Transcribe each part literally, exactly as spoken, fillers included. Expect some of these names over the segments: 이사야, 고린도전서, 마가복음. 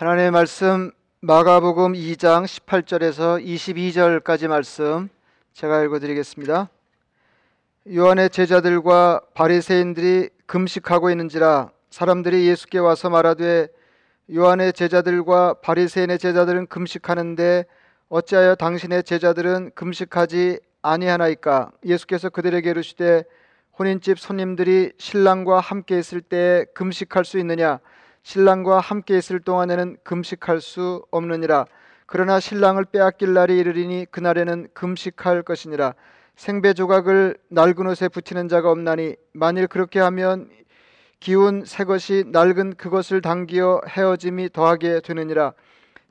하나님의 말씀 마가복음 이 장 십팔 절에서 이십이 절까지 말씀 제가 읽어드리겠습니다. 요한의 제자들과 바리새인들이 금식하고 있는지라 사람들이 예수께 와서 말하되 요한의 제자들과 바리새인의 제자들은 금식하는데 어찌하여 당신의 제자들은 금식하지 아니하나이까? 예수께서 그들에게 이르시되 혼인집 손님들이 신랑과 함께 있을 때에 금식할 수 있느냐? 신랑과 함께 있을 동안에는 금식할 수 없느니라. 그러나 신랑을 빼앗길 날이 이르리니 그날에는 금식할 것이니라. 생배 조각을 낡은 옷에 붙이는 자가 없나니 만일 그렇게 하면 기운 새 것이 낡은 그것을 당기어 헤어짐이 더하게 되느니라.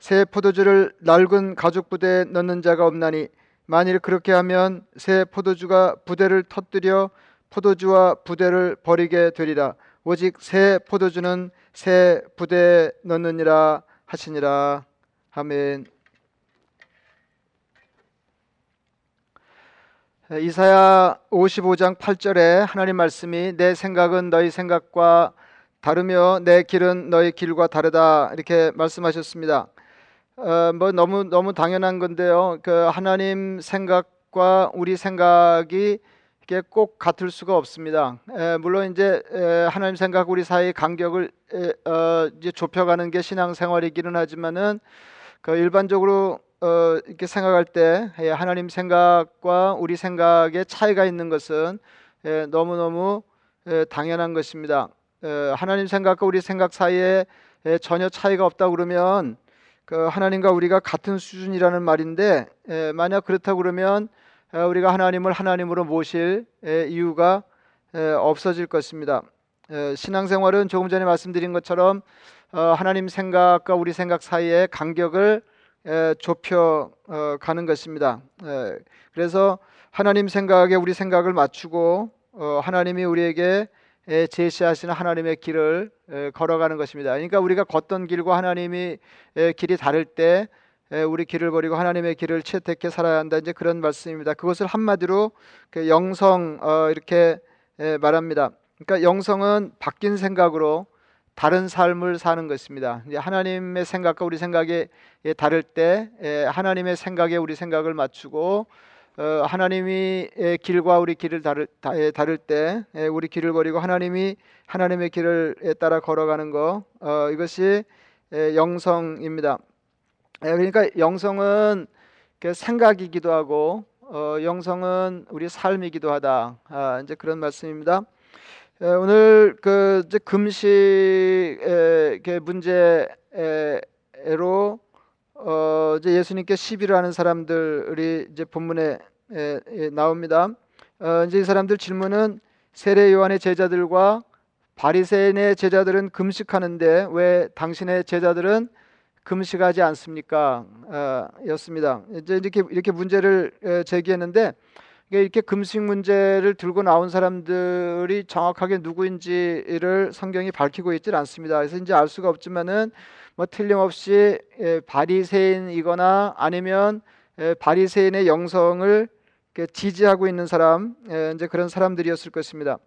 새 포도주를 낡은 가죽 부대에 넣는 자가 없나니 만일 그렇게 하면 새 포도주가 부대를 터뜨려 포도주와 부대를 버리게 되리라. 오직 새 포도주는 새 부대에 넣느니라 하시니라. 아멘. 이사야 오십오 장 팔 절에 하나님 말씀이 내 생각은 너희 생각과 다르며 내 길은 너희 길과 다르다 이렇게 말씀하셨습니다. 어, 뭐 너무 너무 당연한 건데요. 그 하나님 생각과 우리 생각이 이게 꼭 같을 수가 없습니다. 에, 물론 이제 에, 하나님 생각 우리 사이 간격을 에, 어, 이제 좁혀가는 게 신앙생활이기는 하지만은 그 일반적으로 어, 이렇게 생각할 때 예, 하나님 생각과 우리 생각의 차이가 있는 것은 예, 너무 너무 예, 당연한 것입니다. 예, 하나님 생각과 우리 생각 사이에 예, 전혀 차이가 없다 그러면 그 하나님과 우리가 같은 수준이라는 말인데 예, 만약 그렇다 그러면 우리가 하나님을 하나님으로 모실 이유가 없어질 것입니다. 신앙생활은 조금 전에 말씀드린 것처럼 하나님 생각과 우리 생각 사이의 간격을 좁혀가는 것입니다. 그래서 하나님 생각에 우리 생각을 맞추고 하나님이 우리에게 제시하시는 하나님의 길을 걸어가는 것입니다. 그러니까 우리가 걷던 길과 하나님이 길이 다를 때 우리 길을 버리고 하나님의 길을 채택해 살아야 한다 이제 그런 말씀입니다. 그것을 한마디로 영성 이렇게 말합니다. 그러니까 영성은 바뀐 생각으로 다른 삶을 사는 것입니다. 하나님의 생각과 우리 생각이 다를 때 하나님의 생각에 우리 생각을 맞추고 하나님이 길과 우리 길을 다를, 다를 때 우리 길을 버리고 하나님이 하나님의 길을 따라 걸어가는 거 이것이 영성입니다. 그러니까 영성은 생각이기도 하고 어, 영성은 우리 삶이기도 하다. 아, 이제 그런 말씀입니다. 에, 오늘 그 이제 금식의 문제로 어, 이제 예수님께 시비를 하는 사람들이 이제 본문에 에, 에, 나옵니다. 어, 이제 이 사람들 질문은 세례 요한의 제자들과 바리새인의 제자들은 금식하는데 왜 당신의 제자들은 금식하지 않습니까? 어, 였습니다. 이제 이렇게 이렇게 문제를 에, 제기했는데 이렇게 금식 문제를 들고 나온 사람들이 정확하게 누구인지를 성경이 밝히고 있질 않습니다. 그래서 이제 알 수가 없지만은 뭐 틀림없이 에, 바리새인이거나 아니면 에, 바리새인의 영성을 지지하고 있는 사람, 에, 이제 그런 사람들이었을 것입니다.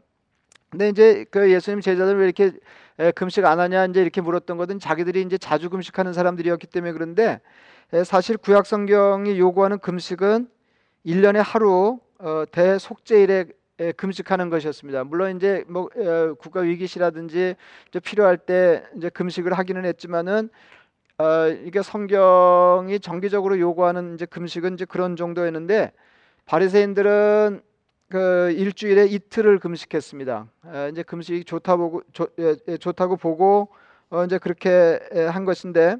근데 이제 그 예수님 제자들 왜 이렇게 에, 금식 안 하냐 이제 이렇게 물었던 것은 자기들이 이제 자주 금식하는 사람들이었기 때문에 그런데 에, 사실 구약 성경이 요구하는 금식은 일 년에 하루 어, 대속죄일에 에, 금식하는 것이었습니다. 물론 이제 뭐 에, 국가 위기시라든지 이제 필요할 때 이제 금식을 하기는 했지만은 어, 이게 성경이 정기적으로 요구하는 이제 금식은 이제 그런 정도였는데 바리새인들은 그 일주일에 이틀을 금식했습니다. 에, 이제 금식이 좋다 보고 조, 에, 좋다고 보고 어, 이제 그렇게 에, 한 것인데, 에,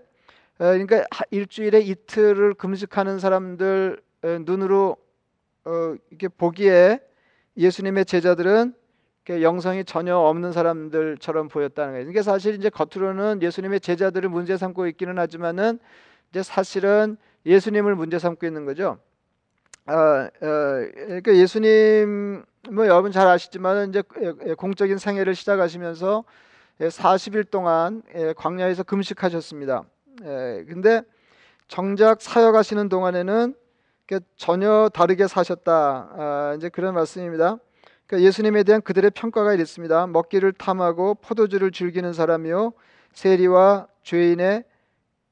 그러니까 하, 일주일에 이틀을 금식하는 사람들 에, 눈으로 어, 이렇게 보기에 예수님의 제자들은 영성이 전혀 없는 사람들처럼 보였다는 거예요. 이게 사실 이제 겉으로는 예수님의 제자들을 문제 삼고 있기는 하지만은 이제 사실은 예수님을 문제 삼고 있는 거죠. 아, 어, 그러니까 예수님 뭐 여러분 잘 아시지만 이제 공적인 생애를 시작하시면서 사십 일 동안 광야에서 금식하셨습니다. 예, 근데 정작 사역하시는 동안에는 전혀 다르게 사셨다. 아, 이제 그런 말씀입니다. 그러니까 예수님에 대한 그들의 평가가 이랬습니다. 먹기를 탐하고 포도주를 즐기는 사람이요 세리와 죄인의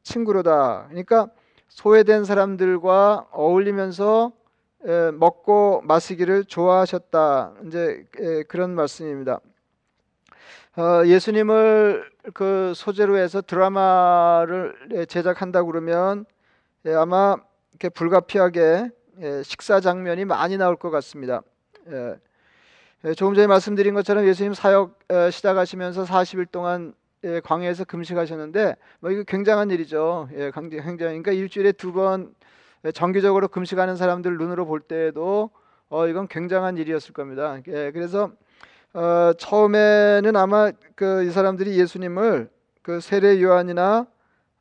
친구로다. 그러니까 소외된 사람들과 어울리면서 먹고 마시기를 좋아하셨다. 이제 그런 말씀입니다. 예수님을 그 소재로 해서 드라마를 제작한다 그러면 아마 이렇게 불가피하게 식사 장면이 많이 나올 것 같습니다. 조금 전에 말씀드린 것처럼 예수님 사역 시작하시면서 사십 일 동안 광야에서 금식하셨는데, 뭐 이거 굉장한 일이죠. 예, 굉장히. 그러니까 일주일에 두 번 정기적으로 금식하는 사람들 눈으로 볼 때에도 어, 이건 굉장한 일이었을 겁니다. 예, 그래서 어, 처음에는 아마 그 이 사람들이 예수님을 그 세례 요한이나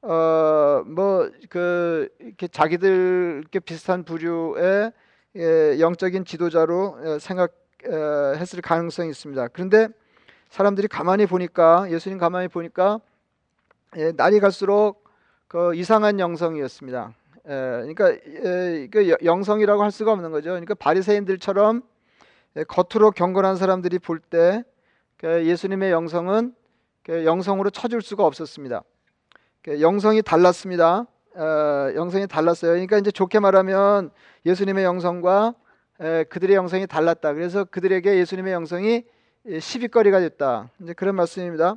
어, 뭐 그 이렇게 자기들 이렇게 비슷한 부류의 예, 영적인 지도자로 예, 생각했을 예, 가능성이 있습니다. 그런데 사람들이 가만히 보니까 예수님 가만히 보니까 예, 날이 갈수록 그 이상한 영성이었습니다. 예, 그러니까 예, 그 영성이라고 할 수가 없는 거죠. 그러니까 바리새인들처럼 예, 겉으로 경건한 사람들이 볼 때 그 예수님의 영성은 그 영성으로 쳐줄 수가 없었습니다. 그 영성이 달랐습니다. 어, 영성이 달랐어요. 그러니까 이제 좋게 말하면 예수님의 영성과 예, 그들의 영성이 달랐다. 그래서 그들에게 예수님의 영성이 시비거리가 됐다. 이제 그런 말씀입니다.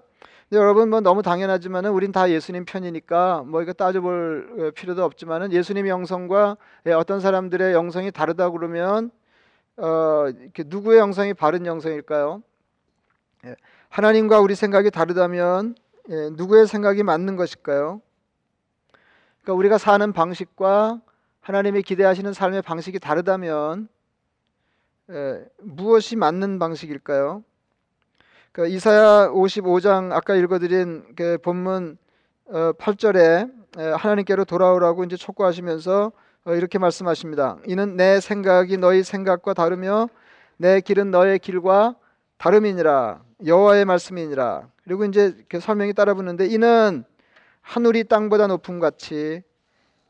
근데 여러분 뭐 너무 당연하지만은 우린 다 예수님 편이니까 뭐 이거 따져볼 필요도 없지만은 예수님의 영성과 어떤 사람들의 영성이 다르다 그러면 어, 이렇게 누구의 영성이 바른 영성일까요? 예. 하나님과 우리 생각이 다르다면 예, 누구의 생각이 맞는 것일까요? 그러니까 우리가 사는 방식과 하나님이 기대하시는 삶의 방식이 다르다면 예, 무엇이 맞는 방식일까요? 그 이사야 오십오 장 아까 읽어드린 그 본문 팔 절에 하나님께로 돌아오라고 이제 촉구하시면서 이렇게 말씀하십니다. 이는 내 생각이 너희 생각과 다르며 내 길은 너의 길과 다름이니라. 여호와의 말씀이니라. 그리고 이제 그 설명이 따라붙는데 이는 하늘이 땅보다 높음 같이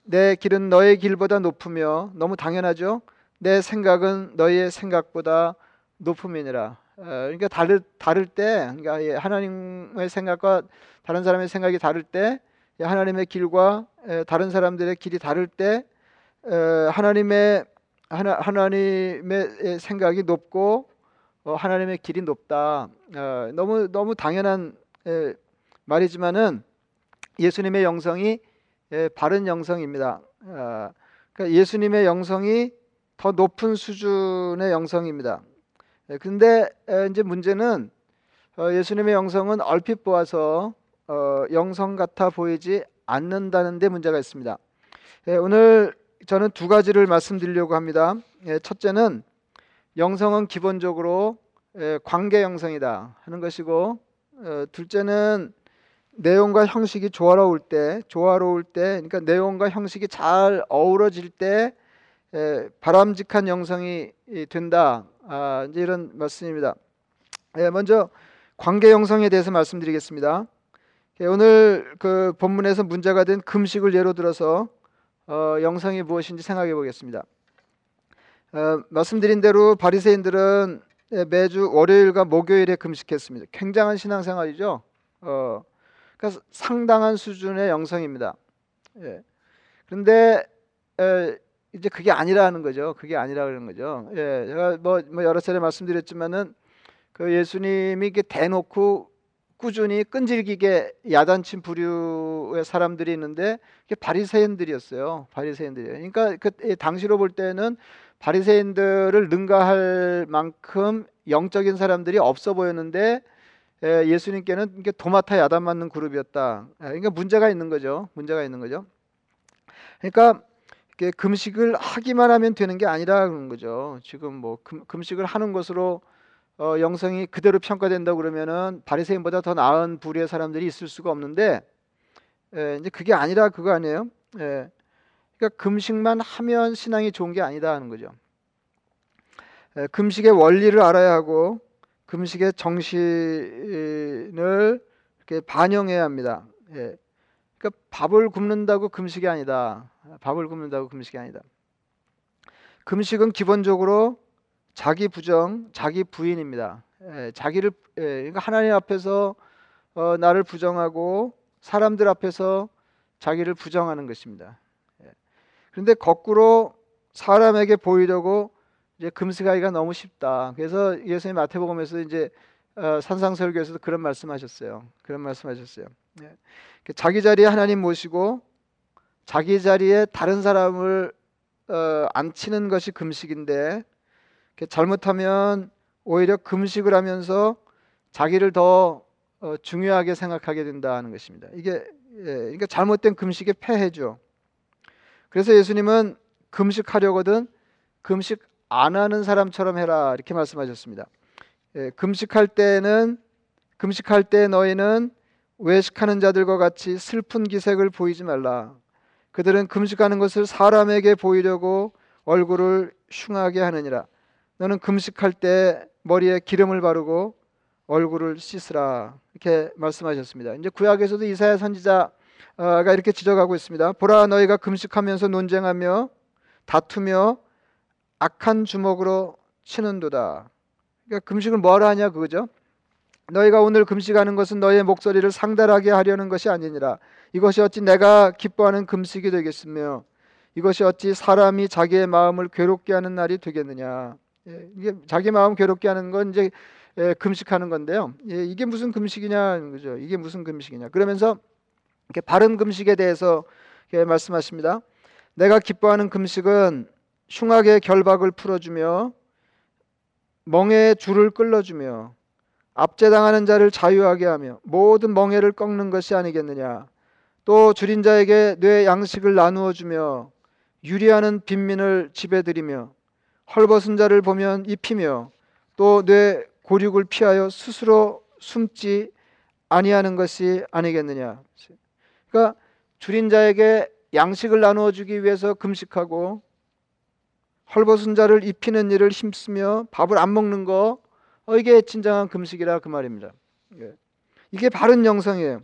내 길은 너의 길보다 높으며, 너무 당연하죠. 내 생각은 너희의 생각보다 높음이니라. 그러니까 다를, 다를 때, 그러니까 하나님의 생각과 다른 사람의 생각이 다를 때, 하나님의 길과 다른 사람들의 길이 다를 때, 하나님의 하나, 하나님의 생각이 높고 하나님의 길이 높다. 너무 너무 당연한 말이지만은 예수님의 영성이 바른 영성입니다. 그러니까 예수님의 영성이 더 높은 수준의 영성입니다. 근데 이제 문제는 예수님의 영성은 얼핏 보아서 영성 같아 보이지 않는다는 데 문제가 있습니다. 오늘 저는 두 가지를 말씀드리려고 합니다. 첫째는 영성은 기본적으로 관계 영성이다 하는 것이고, 둘째는 내용과 형식이 조화로울 때, 조화로울 때, 그러니까 내용과 형식이 잘 어우러질 때 예, 바람직한 영성이 된다. 아, 이제 이런 말씀입니다. 예, 먼저 관계 영성에 대해서 말씀드리겠습니다. 예, 오늘 그 본문에서 문제가 된 금식을 예로 들어서 어, 영성이 무엇인지 생각해 보겠습니다. 어, 말씀드린 대로 바리새인들은 예, 매주 월요일과 목요일에 금식했습니다. 굉장한 신앙생활이죠. 어, 그러니까 상당한 수준의 영성입니다. 예. 그런데 예, 이제 그게 아니라는 거죠. 그게 아니라는 거죠. 예, 제가 뭐, 뭐 여러 차례 말씀드렸지만은 그 예수님이 이렇게 대놓고 꾸준히 끈질기게 야단친 부류의 사람들이 있는데 이게 바리새인들이었어요. 바리새인들이에요. 그러니까 그 당시로 볼 때는 바리새인들을 능가할 만큼 영적인 사람들이 없어 보였는데 예, 예수님께는 이렇게 도맡아 야단 맞는 그룹이었다. 예, 그러니까 문제가 있는 거죠. 문제가 있는 거죠. 그러니까 금식을 하기만 하면 되는 게 아니라 그런 거죠. 지금 뭐 금, 금식을 하는 것으로 어, 영성이 그대로 평가된다 그러면은 바리새인보다 더 나은 부류의 사람들이 있을 수가 없는데 예, 이제 그게 아니라 그거 아니에요. 예, 그러니까 금식만 하면 신앙이 좋은 게 아니다 하는 거죠. 예, 금식의 원리를 알아야 하고 금식의 정신을 이렇게 반영해야 합니다. 예, 그러니까 밥을 굶는다고 금식이 아니다. 밥을 굶는다고 금식이 아니다. 금식은 기본적으로 자기 부정, 자기 부인입니다. 에, 자기를 에, 그러니까 하나님 앞에서 어, 나를 부정하고 사람들 앞에서 자기를 부정하는 것입니다. 그런데 거꾸로 사람에게 보이려고 이제 금식하기가 너무 쉽다. 그래서 예수님이 마태복음에서 이제 산상설교에서도 그런 말씀하셨어요. 그런 말씀하셨어요. 자기 자리에 하나님 모시고 자기 자리에 다른 사람을 앉히는 것이 금식인데, 잘못하면 오히려 금식을 하면서 자기를 더 중요하게 생각하게 된다는 것입니다. 이게 그러니까 잘못된 금식의 폐해죠. 그래서 예수님은 금식하려거든 금식 안 하는 사람처럼 해라 이렇게 말씀하셨습니다. 예, 금식할 때는 금식할 때 너희는 외식하는 자들과 같이 슬픈 기색을 보이지 말라. 그들은 금식하는 것을 사람에게 보이려고 얼굴을 흉하게 하느니라. 너는 금식할 때 머리에 기름을 바르고 얼굴을 씻으라 이렇게 말씀하셨습니다. 이제 구약에서도 이사야 선지자가 이렇게 지적하고 있습니다. 보라, 너희가 금식하면서 논쟁하며 다투며 악한 주먹으로 치는도다. 그러니까 금식을 뭐하러 하냐 그거죠. 너희가 오늘 금식하는 것은 너희의 목소리를 상달하게 하려는 것이 아니니라. 이것이 어찌 내가 기뻐하는 금식이 되겠으며 이것이 어찌 사람이 자기의 마음을 괴롭게 하는 날이 되겠느냐. 예, 이게 자기 마음 괴롭게 하는 건 이제 예, 금식하는 건데요. 예, 이게 무슨 금식이냐 그죠? 이게 무슨 금식이냐. 그러면서 이렇게 바른 금식에 대해서 이렇게 말씀하십니다. 내가 기뻐하는 금식은 흉악의 결박을 풀어주며 멍에의 줄을 끌어주며 압제당하는 자를 자유하게 하며 모든 멍에를 꺾는 것이 아니겠느냐. 또 줄인 자에게 뇌 양식을 나누어주며 유리하는 빈민을 지배드리며 헐벗은 자를 보면 입히며 또 뇌 고륙을 피하여 스스로 숨지 아니하는 것이 아니겠느냐. 그러니까 줄인 자에게 양식을 나누어 주기 위해서 금식하고 헐벗은 자를 입히는 일을 힘쓰며 밥을 안 먹는 거, 어, 이게 진정한 금식이라 그 말입니다. 이게 바른 영성이에요.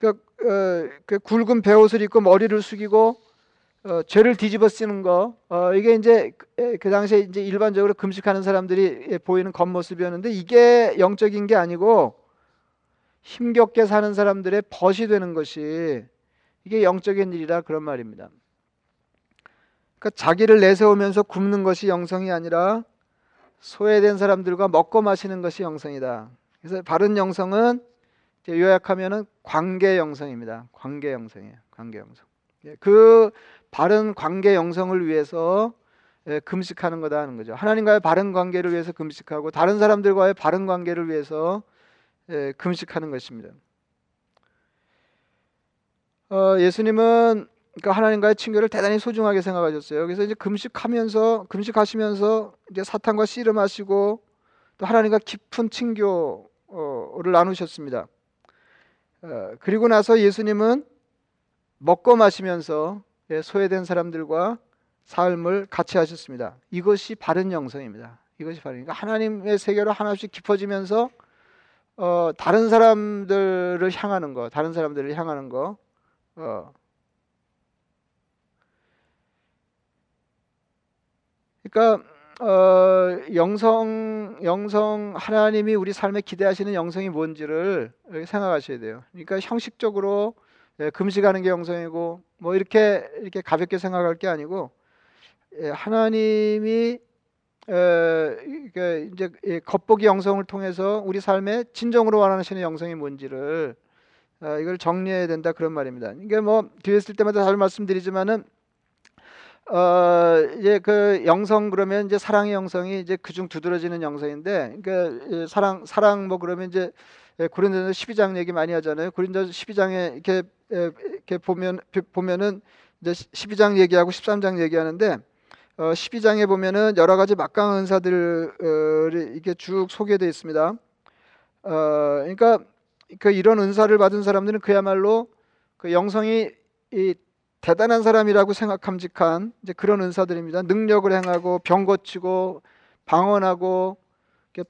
그러니까 어, 그 굵은 베옷을 입고 머리를 숙이고 어, 죄를 뒤집어 쓰는 거, 어, 이게 이제 그 당시에 이제 일반적으로 금식하는 사람들이 보이는 겉모습이었는데, 이게 영적인 게 아니고 힘겹게 사는 사람들의 벗이 되는 것이 이게 영적인 일이라 그런 말입니다. 그러니까 자기를 내세우면서 굶는 것이 영성이 아니라 소외된 사람들과 먹고 마시는 것이 영성이다. 그래서 바른 영성은 요약하면은 관계 영성입니다. 관계 영성이에요. 관계 영성. 그 바른 관계 영성을 위해서 금식하는 거다 하는 거죠. 하나님과의 바른 관계를 위해서 금식하고 다른 사람들과의 바른 관계를 위해서 금식하는 것입니다. 어, 예수님은 그러니까 하나님과의 친교를 대단히 소중하게 생각하셨어요. 그래서 이제 금식하면서 금식하시면서 이제 사탄과 씨름하시고 또 하나님과 깊은 친교를 나누셨습니다. 어, 그리고 나서 예수님은 먹고 마시면서 소외된 사람들과 삶을 같이 하셨습니다. 이것이 바른 영성입니다. 이것이 바른. 그러니까 하나님의 세계로 하나씩 깊어지면서 어, 다른 사람들을 향하는 거, 다른 사람들을 향하는 거. 어. 그러니까 어, 영성, 영성 하나님이 우리 삶에 기대하시는 영성이 뭔지를 생각하셔야 돼요. 그러니까 형식적으로 예, 금식하는 게 영성이고 뭐 이렇게 이렇게 가볍게 생각할 게 아니고 예, 하나님이 에, 이게 이제 예, 겉보기 영성을 통해서 우리 삶에 진정으로 원하시는 영성이 뭔지를 아, 이걸 정리해야 된다 그런 말입니다. 이게 뭐 뒤에 있을 때마다 잘 말씀드리지만은 어, 이제 그 영성 그러면 이제 사랑의 영성이 이제 그중 두드러지는 영성인데, 그러니까 예, 사랑 사랑 뭐 그러면 이제 예, 고린도전서 십이 장 얘기 많이 하잖아요. 고린도전서 십이 장에 이렇게 예, 이렇게 보면 보면은 이제 십이 장 얘기하고 십삼 장 얘기하는데 어, 십이 장에 보면은 여러 가지 막강한 은사들이 이렇게 쭉 소개돼 있습니다. 어, 그러니까 그 이런 은사를 받은 사람들은 그야말로 그 영성이 이 대단한 사람이라고 생각함직한 이제 그런 은사들입니다. 능력을 행하고 병 고치고 방언하고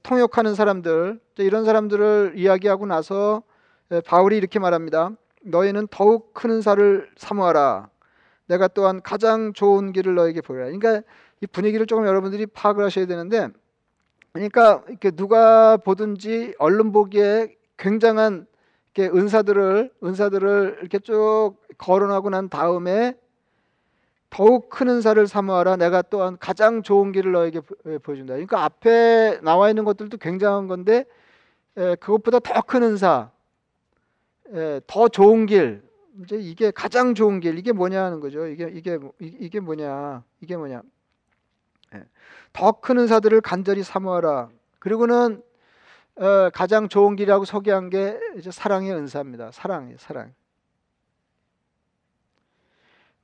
통역하는 사람들, 이런 사람들을 이야기하고 나서 바울이 이렇게 말합니다. 너희는 더욱 큰 은사를 사모하라. 내가 또한 가장 좋은 길을 너에게 보여라. 그러니까 이 분위기를 조금 여러분들이 파악을 하셔야 되는데, 그러니까 이렇게 누가 보든지 얼른 보기에 굉장한 이렇게 은사들을 은사들을 이렇게 쭉 거론하고 난 다음에 더욱 큰 은사를 사모하라. 내가 또한 가장 좋은 길을 너에게 보여준다. 그러니까 앞에 나와 있는 것들도 굉장한 건데 에, 그것보다 더 큰 은사, 에, 더 좋은 길, 이제 이게 가장 좋은 길, 이게 뭐냐 하는 거죠. 이게 이게 이게 뭐냐, 이게 뭐냐. 더 큰 은사들을 간절히 사모하라. 그리고는 어, 가장 좋은 길이라고 소개한 게 이제 사랑의 은사입니다. 사랑이 사랑.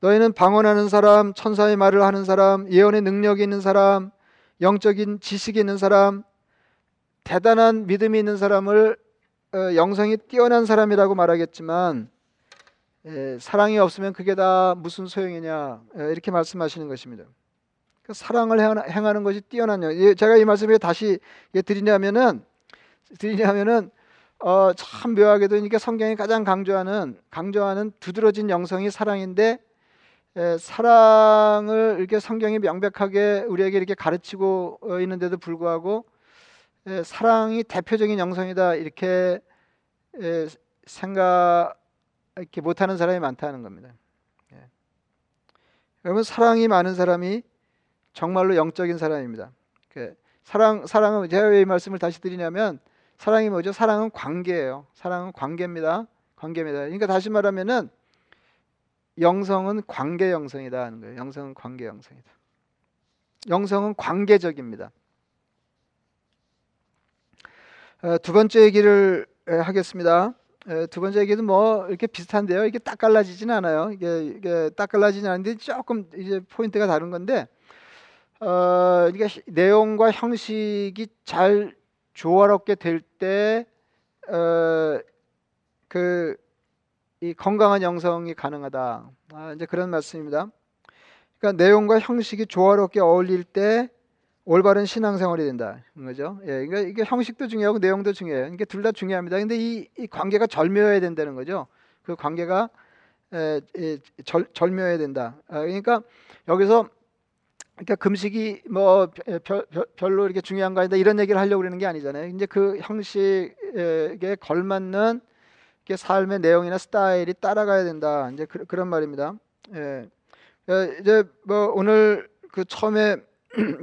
너희는 방언하는 사람, 천사의 말을 하는 사람, 예언의 능력이 있는 사람, 영적인 지식이 있는 사람, 대단한 믿음이 있는 사람을 어, 영성이 뛰어난 사람이라고 말하겠지만 에, 사랑이 없으면 그게 다 무슨 소용이냐, 에, 이렇게 말씀하시는 것입니다. 그러니까 사랑을 행하는 것이 뛰어난 영. 예, 제가 이 말씀을 다시 예, 드리냐면은 드리냐면은 어, 참 묘하게도 이게 성경이 가장 강조하는 강조하는 두드러진 영성이 사랑인데 에, 사랑을 이렇게 성경이 명백하게 우리에게 이렇게 가르치고 있는데도 불구하고 에, 사랑이 대표적인 영성이다 이렇게 에, 생각 이렇게 못하는 사람이 많다는 겁니다. 예. 여러분 사랑이 많은 사람이 정말로 영적인 사람입니다. 그, 사랑 사랑은 제가 왜 이 말씀을 다시 드리냐면 사랑이 뭐죠? 사랑은 관계예요. 사랑은 관계입니다. 관계입니다. 그러니까 다시 말하면은 영성은 관계 영성이다 하는 거예요. 영성은 관계 영성이다. 영성은 관계적입니다. 어, 두 번째 얘기를 에, 하겠습니다. 에, 두 번째 얘기도 뭐 이렇게 비슷한데요. 이게 딱 갈라지진 않아요. 이게, 이게 딱 갈라지진 않은데 조금 이제 포인트가 다른 건데. 어, 그러니까 내용과 형식이 잘 조화롭게 될 때 어, 그 이 건강한 영성이 가능하다. 아, 이제 그런 말씀입니다. 그러니까 내용과 형식이 조화롭게 어울릴 때 올바른 신앙생활이 된다. 그죠? 예, 그러니까 이게 형식도 중요하고 내용도 중요해요. 이게 둘 다 중요합니다. 근데 이, 이 관계가 절묘해야 된다는 거죠. 그 관계가 에, 에, 절, 절묘해야 된다. 아, 그러니까 여기서 그러니까 금식이 뭐 별, 별로 이렇게 중요한 거 아니다 이런 얘기를 하려고 그러는 게 아니잖아요. 이제 그 형식에 걸맞는 삶의 내용이나 스타일이 따라가야 된다. 이제 그, 그런 말입니다. 예. 이제 뭐 오늘 그 처음에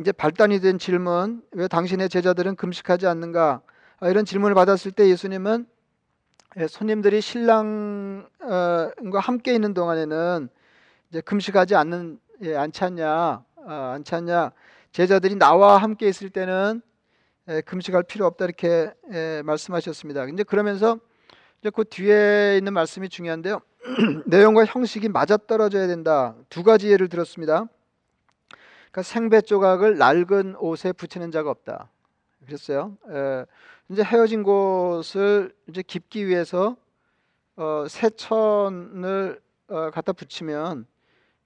이제 발단이 된 질문, 왜 당신의 제자들은 금식하지 않는가? 이런 질문을 받았을 때 예수님은 손님들이 신랑과 함께 있는 동안에는 이제 금식하지 않는 예, 않지 않냐? 아, 않지 않냐. 제자들이 나와 함께 있을 때는 에, 금식할 필요 없다 이렇게 에, 말씀하셨습니다. 이제 그러면서 이제 그 뒤에 있는 말씀이 중요한데요. 내용과 형식이 맞아떨어져야 된다. 두 가지 예를 들었습니다. 그러니까 생배 조각을 낡은 옷에 붙이는 자가 없다. 그랬어요. 에, 이제 헤어진 곳을 이제 깁기 위해서 어, 새 천을 어, 갖다 붙이면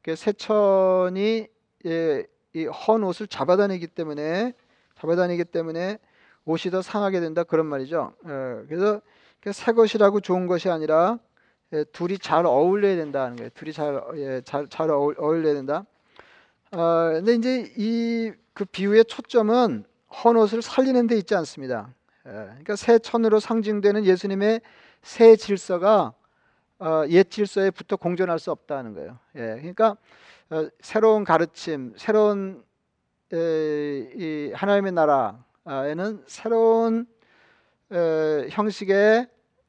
그 새 천이 예, 이 헌 옷을 잡아다니기 때문에 잡아다니기 때문에 옷이 더 상하게 된다 그런 말이죠. 예, 그래서 새 것이라고 좋은 것이 아니라 예, 둘이 잘 어울려야 된다는 거예요. 둘이 잘 예, 잘, 잘 어울, 어울려야 된다. 어, 근데 이제 이 그 비유의 초점은 헌 옷을 살리는 데 있지 않습니다. 예, 그러니까 새 천으로 상징되는 예수님의 새 질서가 어, 옛 질서에 붙어 공존할 수 없다는 거예요. 예, 그러니까 어, 새로운 가르침, 새로운 에, 이 하나님의 나라에는 새로운 에, 형식의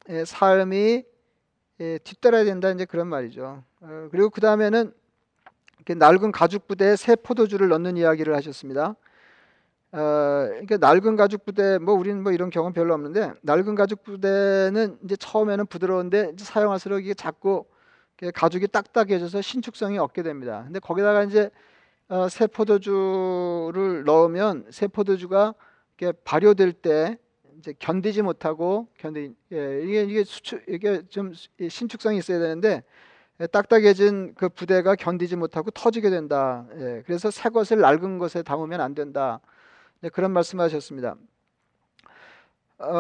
에, 삶이 에, 뒤따라야 된다 이제 그런 말이죠. 어, 그리고 그 다음에는 낡은 가죽 부대에 새 포도주를 넣는 이야기를 하셨습니다. 어, 그러니까 낡은 가죽 부대, 뭐 우리는 뭐 이런 경험 별로 없는데 낡은 가죽 부대는 이제 처음에는 부드러운데 이제 사용할수록 이게 자꾸 가죽이 딱딱해져서 신축성이 없게 됩니다. 근데 거기다가 이제 어, 새 포도주를 넣으면 새 포도주가 이렇게 발효될 때 이제 견디지 못하고 견디 예, 이게 이게 수축 이게 좀 신축성이 있어야 되는데 예, 딱딱해진 그 부대가 견디지 못하고 터지게 된다. 예, 그래서 새 것을 낡은 것에 담으면 안 된다. 네, 그런 말씀하셨습니다. 어,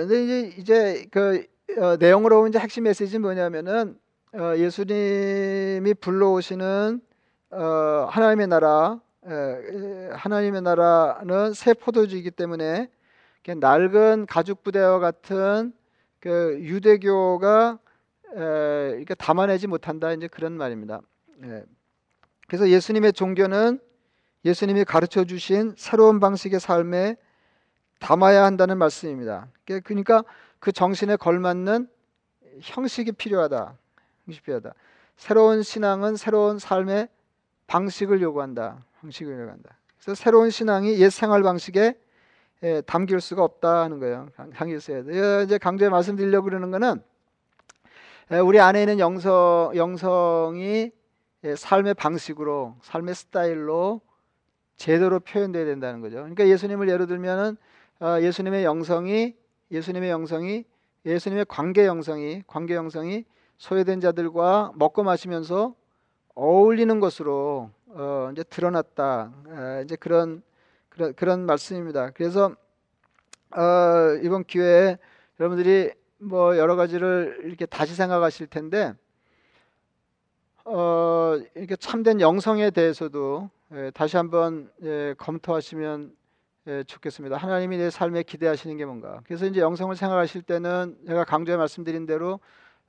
근데 이제, 이제 그 어, 내용으로 이제 핵심 메시지는 뭐냐면은 어, 예수님이 불러오시는 어, 하나님의 나라, 에, 하나님의 나라는 새 포도주이기 때문에 낡은 가죽 부대와 같은 그 유대교가 에, 담아내지 못한다, 이제 그런 말입니다. 예. 그래서 예수님의 종교는 예수님이 가르쳐 주신 새로운 방식의 삶에 담아야 한다는 말씀입니다. 그러니까 그 정신에 걸맞는 형식이 필요하다. 형식이 필요하다. 새로운 신앙은 새로운 삶의 방식을 요구한다. 방식을 요구한다. 그래서 새로운 신앙이 옛 생활 방식에 예, 담길 수가 없다 하는 거예요. 담길 수야 돼. 이제 강조해 말씀드리려고 그러는 거는 예, 우리 안에 있는 영성, 영성이 예, 삶의 방식으로, 삶의 스타일로 제대로 표현돼야 된다는 거죠. 그러니까 예수님을 예로 들면은 어, 예수님의 영성이, 예수님의 영성이, 예수님의 관계 영성이, 관계 영성이 소외된 자들과 먹고 마시면서 어울리는 것으로 어, 이제 드러났다. 에, 이제 그런 그런 그런 말씀입니다. 그래서 어, 이번 기회에 여러분들이 뭐 여러 가지를 이렇게 다시 생각하실 텐데 어, 이렇게 참된 영성에 대해서도 예, 다시 한번 예, 검토하시면 예, 좋겠습니다. 하나님이 내 삶에 기대하시는 게 뭔가. 그래서 이제 영성을 생각하실 때는 제가 강조에 말씀드린 대로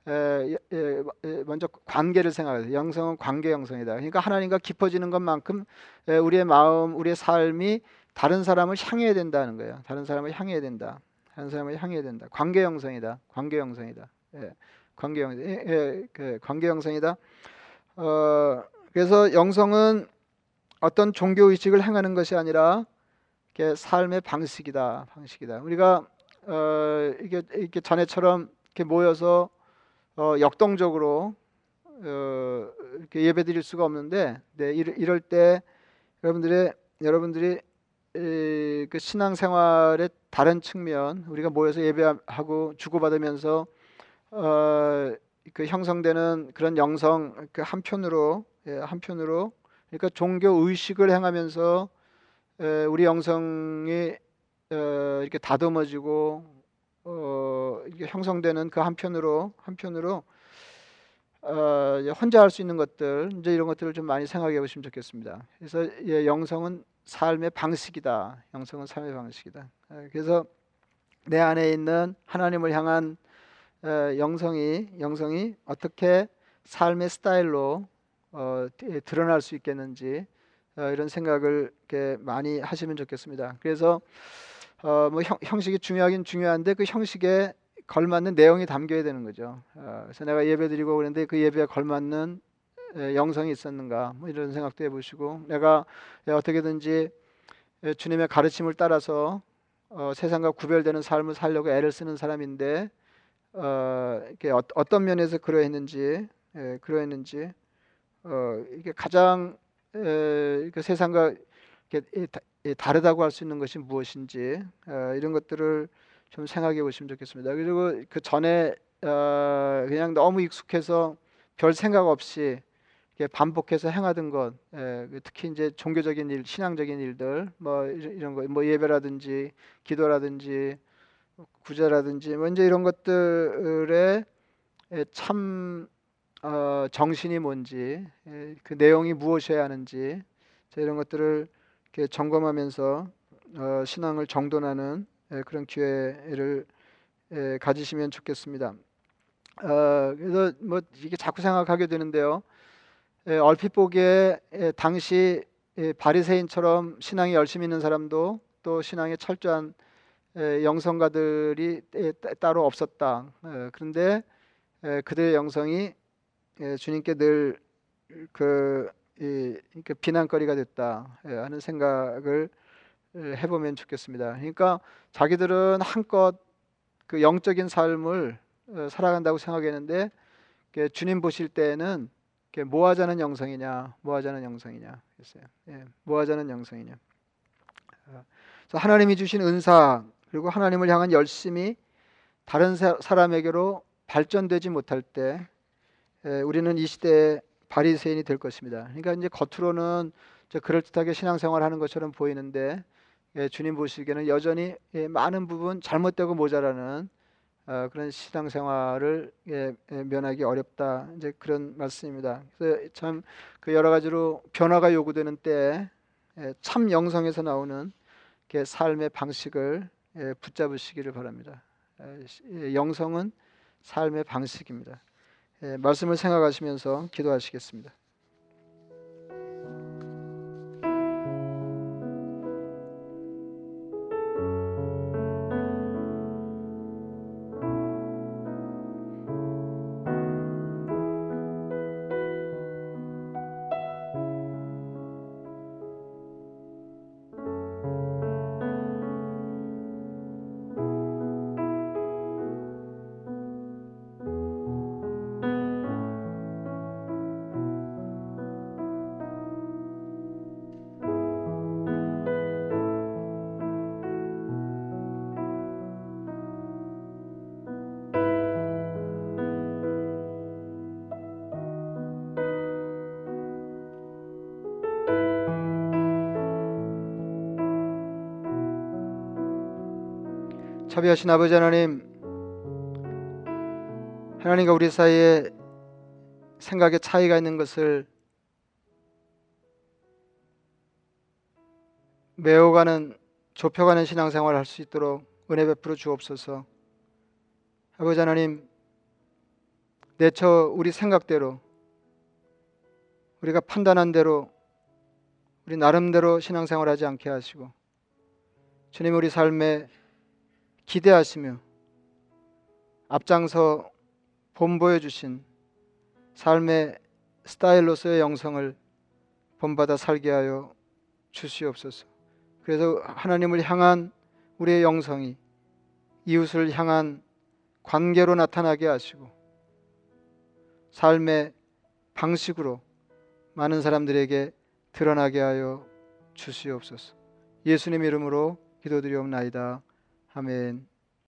예, 예, 예, 먼저 관계를 생각하세요. 영성은 관계 영성이다. 그러니까 하나님과 깊어지는 것만큼 예, 우리의 마음, 우리의 삶이 다른 사람을 향해야 된다는 거예요. 다른 사람을 향해야 된다. 다른 사람을 향해야 된다. 관계 영성이다. 관계 영성이다. 예, 관계 영성, 예, 예, 예, 관계 영성이다. 어, 그래서 영성은 어떤 종교 의식을 행하는 것이 아니라 이게 삶의 방식이다, 방식이다. 우리가 어, 이게 이렇게 전에처럼 이렇게 모여서 어, 역동적으로 어, 이렇게 예배드릴 수가 없는데, 네, 이럴, 이럴 때 여러분들의 여러분들이 이, 그 신앙생활의 다른 측면, 우리가 모여서 예배하고 주고받으면서 어, 그 형성되는 그런 영성 그 한편으로 예, 한편으로. 그러니까 종교 의식을 행하면서 에, 우리 영성이 에, 이렇게 다듬어지고 어, 이렇게 형성되는 그 한편으로 한편으로 어, 이제 혼자 할 수 있는 것들 이제 이런 것들을 좀 많이 생각해 보시면 좋겠습니다. 그래서 예, 영성은 삶의 방식이다. 영성은 삶의 방식이다. 에, 그래서 내 안에 있는 하나님을 향한 에, 영성이 영성이 어떻게 삶의 스타일로 어, 드러날 수 있겠는지 어, 이런 생각을 이렇게 많이 하시면 좋겠습니다. 그래서 어, 뭐 형, 형식이 중요하긴 중요한데 그 형식에 걸맞는 내용이 담겨야 되는 거죠. 어, 그래서 내가 예배드리고 그랬는데 그 예배에 걸맞는 에, 영성이 있었는가 뭐 이런 생각도 해보시고 내가 에, 어떻게든지 에, 주님의 가르침을 따라서 어, 세상과 구별되는 삶을 살려고 애를 쓰는 사람인데 어, 이렇게 어, 어떤 면에서 그러했는지 에, 그러했는지 어 이게 가장 에, 그 세상과 이렇게, 에, 다르다고 할 수 있는 것이 무엇인지 에, 이런 것들을 좀 생각해 보시면 좋겠습니다. 그리고 그 전에 어, 그냥 너무 익숙해서 별 생각 없이 이렇게 반복해서 행하던 것, 에, 특히 이제 종교적인 일, 신앙적인 일들, 뭐 이런 거, 뭐 예배라든지 기도라든지 구제라든지, 뭐 이제 이런 것들에 에, 참 어, 정신이 뭔지 에, 그 내용이 무엇이어야 하는지 자, 이런 것들을 이렇게 점검하면서 어, 신앙을 정돈하는 에, 그런 기회를 에, 가지시면 좋겠습니다. 어, 그래서 뭐 이게 자꾸 생각하게 되는데요. 에, 얼핏 보기에 에, 당시 에, 바리새인처럼 신앙이 열심히 있는 사람도 또 신앙에 철저한 에, 영성가들이 에, 따, 따로 없었다. 에, 그런데 에, 그들의 영성이 예, 주님께 늘 그 이렇게 비난거리가 됐다 예, 하는 생각을 해보면 좋겠습니다. 그러니까 자기들은 한껏 그 영적인 삶을 어, 살아간다고 생각했는데 예, 주님 보실 때에는 예, 뭐 하자는 영성이냐, 뭐 하자는 영성이냐, 했어요. 예, 뭐 하자는 영성이냐. 그래서 하나님이 주신 은사 그리고 하나님을 향한 열심이 다른 사, 사람에게로 발전되지 못할 때. 예, 우리는 이 시대의 바리새인이 될 것입니다. 그러니까 이제 겉으로는 이제 그럴듯하게 신앙생활하는 것처럼 보이는데 예, 주님 보시기에는 여전히 예, 많은 부분 잘못되고 모자라는 어, 그런 신앙생활을 예, 예, 면하기 어렵다. 이제 그런 말씀입니다. 그래서 참 그 여러 가지로 변화가 요구되는 때에 예, 참 영성에서 나오는 예, 삶의 방식을 예, 붙잡으시기를 바랍니다. 예, 영성은 삶의 방식입니다. 말씀을 생각하시면서 기도하시겠습니다. 자비하신 아버지 하나님, 하나님과 우리 사이에 생각의 차이가 있는 것을 메워가는, 좁혀가는 신앙생활을 할 수 있도록 은혜 베풀어 주옵소서. 아버지 하나님, 내처 우리 생각대로, 우리가 판단한 대로, 우리 나름대로 신앙생활하지 않게 하시고, 주님 우리 삶에 기대하시며 앞장서 본보여 주신 삶의 스타일로서의 영성을 본받아 살게 하여 주시옵소서. 그래서 하나님을 향한 우리의 영성이 이웃을 향한 관계로 나타나게 하시고, 삶의 방식으로 많은 사람들에게 드러나게 하여 주시옵소서. 예수님 이름으로 기도드리옵나이다. 아멘.